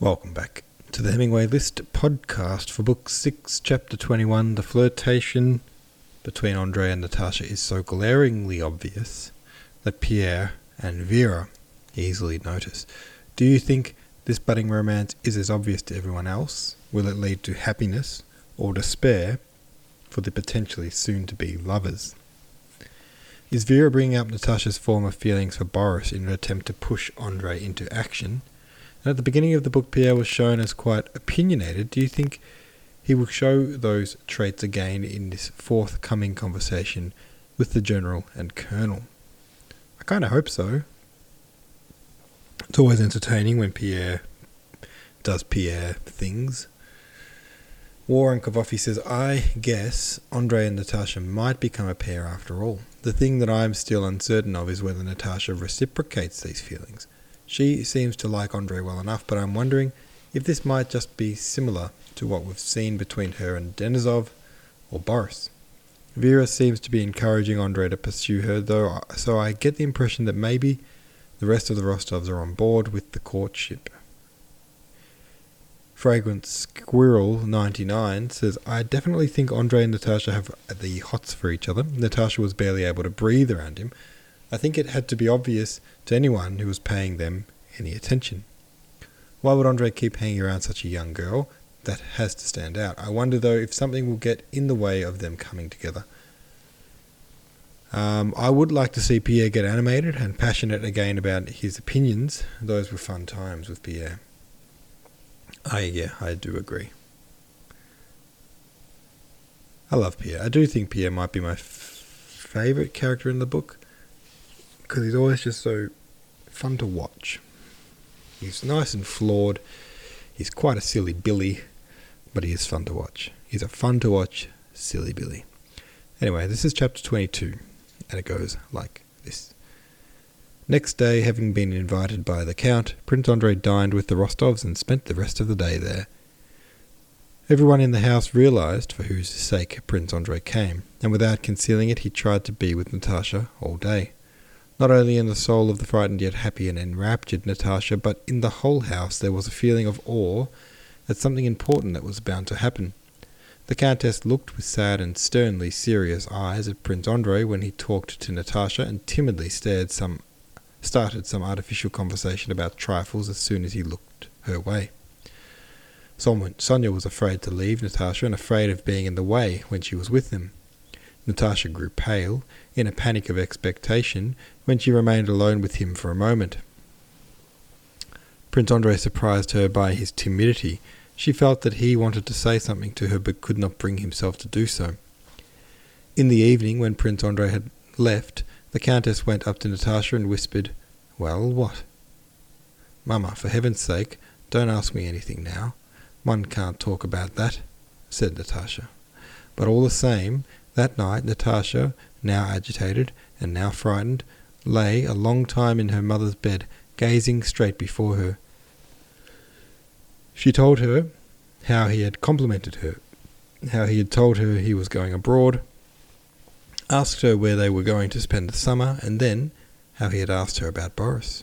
Welcome back to the Hemingway List podcast for Book 6, Chapter 21. The flirtation between Andre and Natasha is so glaringly obvious that Pierre and Vera easily notice. Do you think this budding romance is as obvious to everyone else? Will it lead to happiness or despair for the potentially soon-to-be lovers? Is Vera bringing up Natasha's former feelings for Boris in an attempt to push Andre into action? And at the beginning of the book, Pierre was shown as quite opinionated. Do you think he will show those traits again in this forthcoming conversation with the General and Colonel? I kind of hope so. It's always entertaining when Pierre does Pierre things. Warren Kavoffi says, I guess Andre and Natasha might become a pair after all. The thing that I am still uncertain of is whether Natasha reciprocates these feelings. She seems to like Andre well enough, but I'm wondering if this might just be similar to what we've seen between her and Denisov or Boris. Vera seems to be encouraging Andre to pursue her, though, so I get the impression that maybe the rest of the Rostovs are on board with the courtship. Fragrant Squirrel 99 says, I definitely think Andre and Natasha have the hots for each other. Natasha was barely able to breathe around him. I think it had to be obvious to anyone who was paying them any attention. Why would Andre keep hanging around such a young girl? That has to stand out. I wonder, though, if something will get in the way of them coming together. I would like to see Pierre get animated and passionate again about his opinions. Those were fun times with Pierre. I do agree. I love Pierre. I do think Pierre might be my favourite character in the book, because he's always just so fun to watch. He's nice and flawed. He's quite a silly Billy, but he is fun to watch. He's a fun to watch silly Billy. Anyway, this is chapter 22, and it goes like this. Next day, having been invited by the Count, Prince Andrei dined with the Rostovs and spent the rest of the day there. Everyone in the house realised for whose sake Prince Andrei came, and without concealing it, he tried to be with Natasha all day. Not only in the soul of the frightened yet happy and enraptured Natasha, but in the whole house there was a feeling of awe at something important that was bound to happen. The Countess looked with sad and sternly serious eyes at Prince Andrei when he talked to Natasha, and timidly started some artificial conversation about trifles as soon as he looked her way. Sonia was afraid to leave Natasha and afraid of being in the way when she was with them. Natasha grew pale, in a panic of expectation, when she remained alone with him for a moment. Prince Andrei surprised her by his timidity. She felt that he wanted to say something to her but could not bring himself to do so. In the evening, when Prince Andrei had left, the Countess went up to Natasha and whispered, Well, what? Mamma, for heaven's sake, don't ask me anything now. One can't talk about that, said Natasha. But all the same, that night Natasha, now agitated and now frightened, lay a long time in her mother's bed, gazing straight before her. She told her how he had complimented her, how he had told her he was going abroad, asked her where they were going to spend the summer, and then how he had asked her about Boris.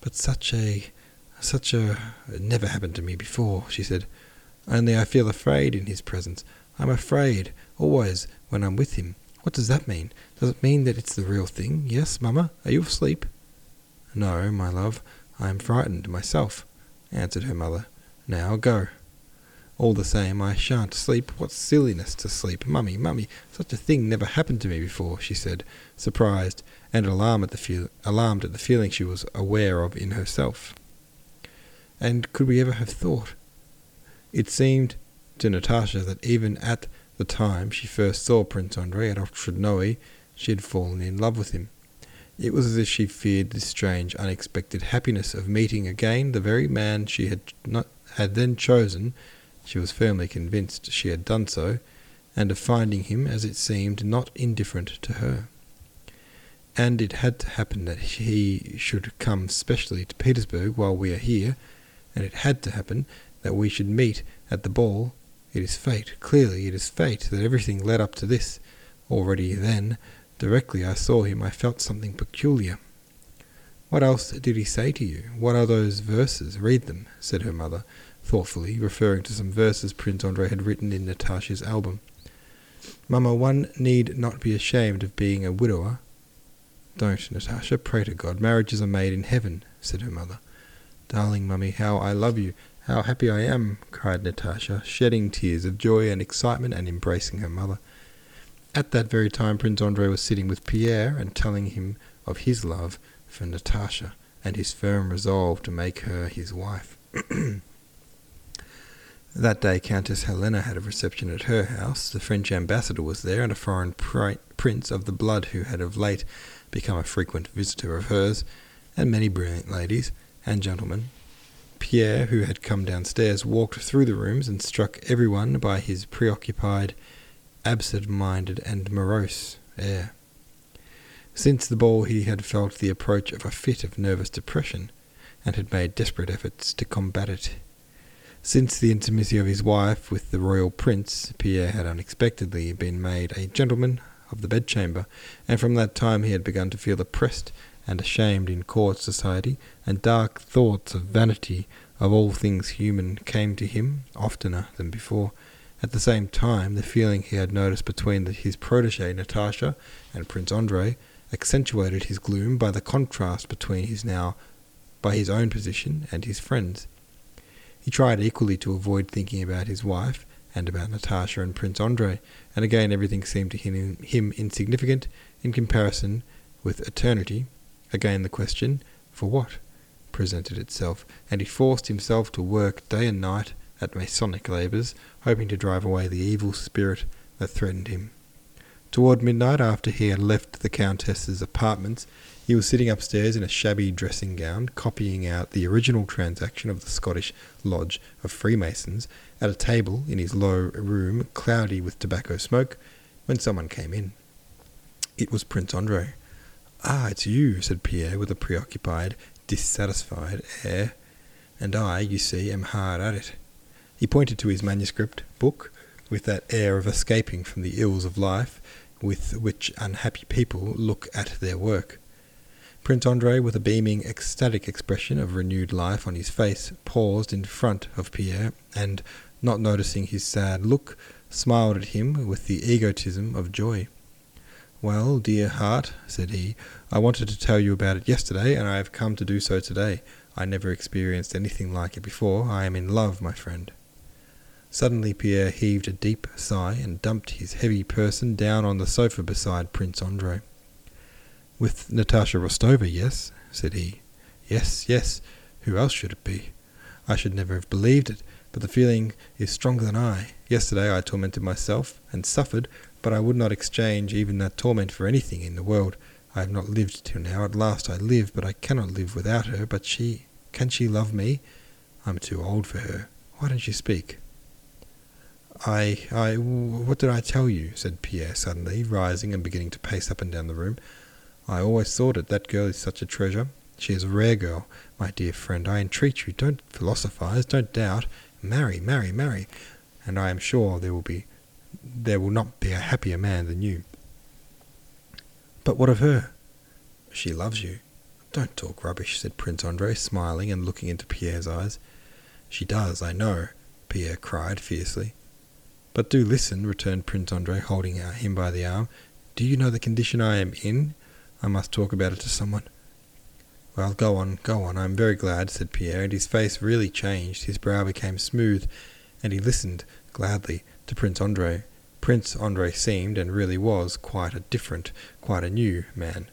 But such a it never happened to me before, she said. Only I feel afraid in his presence. I'm afraid, always, when I'm with him. What does that mean? Does it mean that it's the real thing? Yes, Mamma? Are you asleep? No, my love, I am frightened myself, answered her mother. Now go. All the same, I shan't sleep. What silliness to sleep. Mummy, such a thing never happened to me before, she said, surprised and alarmed at the feeling she was aware of in herself. And could we ever have thought? It seemed to Natasha that even at the time she first saw Prince Andrei at Otradnoe, she had fallen in love with him. It was as if she feared this strange, unexpected happiness of meeting again the very man she had then chosen. She was firmly convinced she had done so, and of finding him, as it seemed, not indifferent to her. And it had to happen that he should come specially to Petersburg while we are here, and it had to happen that we should meet at the ball. It is fate, clearly it is fate, that everything led up to this. Already then, directly I saw him, I felt something peculiar. "What else did he say to you? What are those verses? Read them," said her mother, thoughtfully, referring to some verses Prince Andrei had written in Natasha's album. "Mamma, one need not be ashamed of being a widower." "Don't, Natasha, pray to God. Marriages are made in heaven," said her mother. "Darling mummy, how I love you! How happy I am!" cried Natasha, shedding tears of joy and excitement and embracing her mother. At that very time Prince Andrei was sitting with Pierre and telling him of his love for Natasha and his firm resolve to make her his wife. That day Countess Helena had a reception at her house. The French ambassador was there, and a foreign prince of the blood who had of late become a frequent visitor of hers, and many brilliant ladies and gentlemen. Pierre, who had come downstairs, walked through the rooms and struck everyone by his preoccupied, absent-minded and morose air. Since the ball he had felt the approach of a fit of nervous depression, and had made desperate efforts to combat it. Since the intimacy of his wife with the royal prince, Pierre had unexpectedly been made a gentleman of the bedchamber, and from that time he had begun to feel oppressed and ashamed in court society, and dark thoughts of vanity of all things human came to him oftener than before. At the same time, the feeling he had noticed between his protégée Natasha and Prince Andrei accentuated his gloom by the contrast between his own position and his friend's. He tried equally to avoid thinking about his wife and about Natasha and Prince Andrei, and again everything seemed to him insignificant in comparison with eternity. Again the question, for what, presented itself, and he forced himself to work day and night at Masonic labours, hoping to drive away the evil spirit that threatened him. Toward midnight, after he had left the Countess's apartments, he was sitting upstairs in a shabby dressing-gown, copying out the original transaction of the Scottish Lodge of Freemasons at a table in his low room, cloudy with tobacco smoke, when someone came in. It was Prince Andrei. "Ah, it's you," said Pierre, with a preoccupied, dissatisfied air. "And I, you see, am hard at it." He pointed to his manuscript book with that air of escaping from the ills of life with which unhappy people look at their work. Prince Andrei, with a beaming, ecstatic expression of renewed life on his face, paused in front of Pierre and, not noticing his sad look, smiled at him with the egotism of joy. "Well, dear heart," said he, "I wanted to tell you about it yesterday, and I have come to do so today. I never experienced anything like it before. I am in love, my friend." Suddenly Pierre heaved a deep sigh and dumped his heavy person down on the sofa beside Prince Andrei. "With Natasha Rostova, yes?" said he. "Yes, yes. Who else should it be? I should never have believed it, but the feeling is stronger than I. Yesterday I tormented myself and suffered, but I would not exchange even that torment for anything in the world. I have not lived till now. At last I live, but I cannot live without her. But she... can she love me? I am too old for her. Why don't you speak?" I what did I tell you?" said Pierre suddenly, rising and beginning to pace up and down the room. "I always thought it. That girl is such a treasure. She is a rare girl. My dear friend, I entreat you, don't philosophize, don't doubt. Marry, marry, marry, and I am sure there will not be a happier man than you." "But what of her?" "She loves you." "Don't talk rubbish," said Prince Andrei, smiling and looking into Pierre's eyes. "She does, I know," Pierre cried fiercely. "But do listen," returned Prince Andrei, holding him by the arm. "Do you know the condition I am in? I must talk about it to someone." "Well, go on, go on. I am very glad," said Pierre, and his face really changed. His brow became smooth, and he listened gladly to Prince Andrei. Prince Andrei seemed, and really was, quite a new man.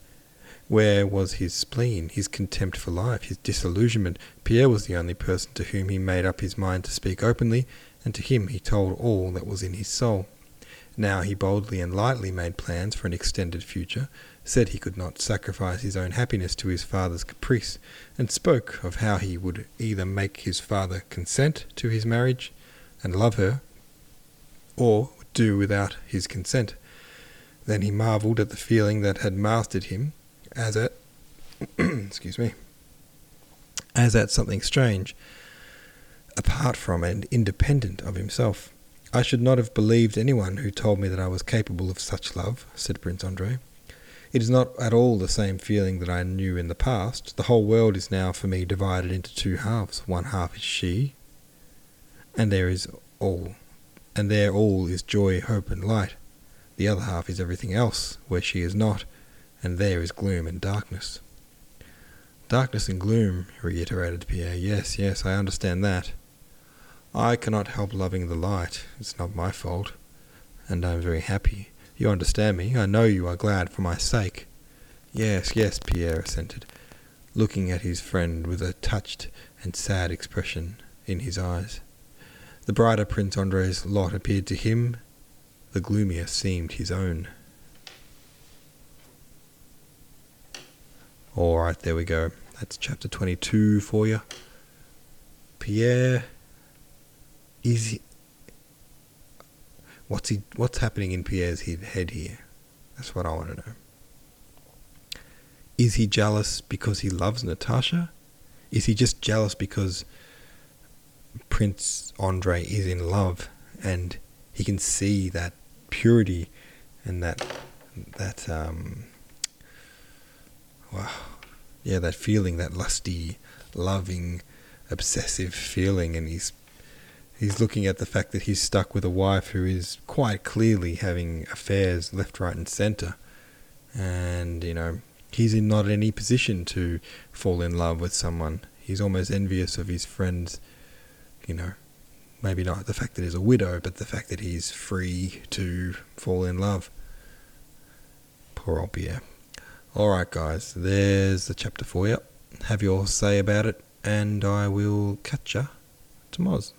Where was his spleen, his contempt for life, his disillusionment? Pierre was the only person to whom he made up his mind to speak openly, and to him he told all that was in his soul. Now he boldly and lightly made plans for an extended future, said he could not sacrifice his own happiness to his father's caprice, and spoke of how he would either make his father consent to his marriage and love her, or do without his consent. Then he marvelled at the feeling that had mastered him, as at something strange, apart from and independent of himself. "I should not have believed anyone who told me that I was capable of such love," said Prince Andrei. It is not at all the same feeling that I knew in the past. The whole world is now for me divided into two halves. One half is she, and there is all, and there all is joy, hope, and light. The other half is everything else, where she is not, and there is gloom and darkness. Darkness and gloom, reiterated Pierre. Yes, yes, I understand that. I cannot help loving the light. It's not my fault, and I am very happy. You understand me. I know you are glad for my sake. Yes, yes, Pierre assented, looking at his friend with a touched and sad expression in his eyes. The brighter Prince André's lot appeared to him, the gloomier seemed his own. All right, there we go. That's chapter 22 for you. Pierre is... What's happening in Pierre's head here? That's what I want to know. Is he jealous because he loves Natasha? Is he just jealous because Prince André is in love and he can see that purity and that feeling, that lusty, loving, obsessive feeling, and he's looking at the fact that he's stuck with a wife who is quite clearly having affairs left, right, and centre, and you know he's not in any position to fall in love with someone. He's almost envious of his friends, you know. Maybe not the fact that he's a widow, but the fact that he's free to fall in love. Poor old Pierre. Alright guys, there's the chapter for you. Have your say about it, and I will catch ya tomorrow.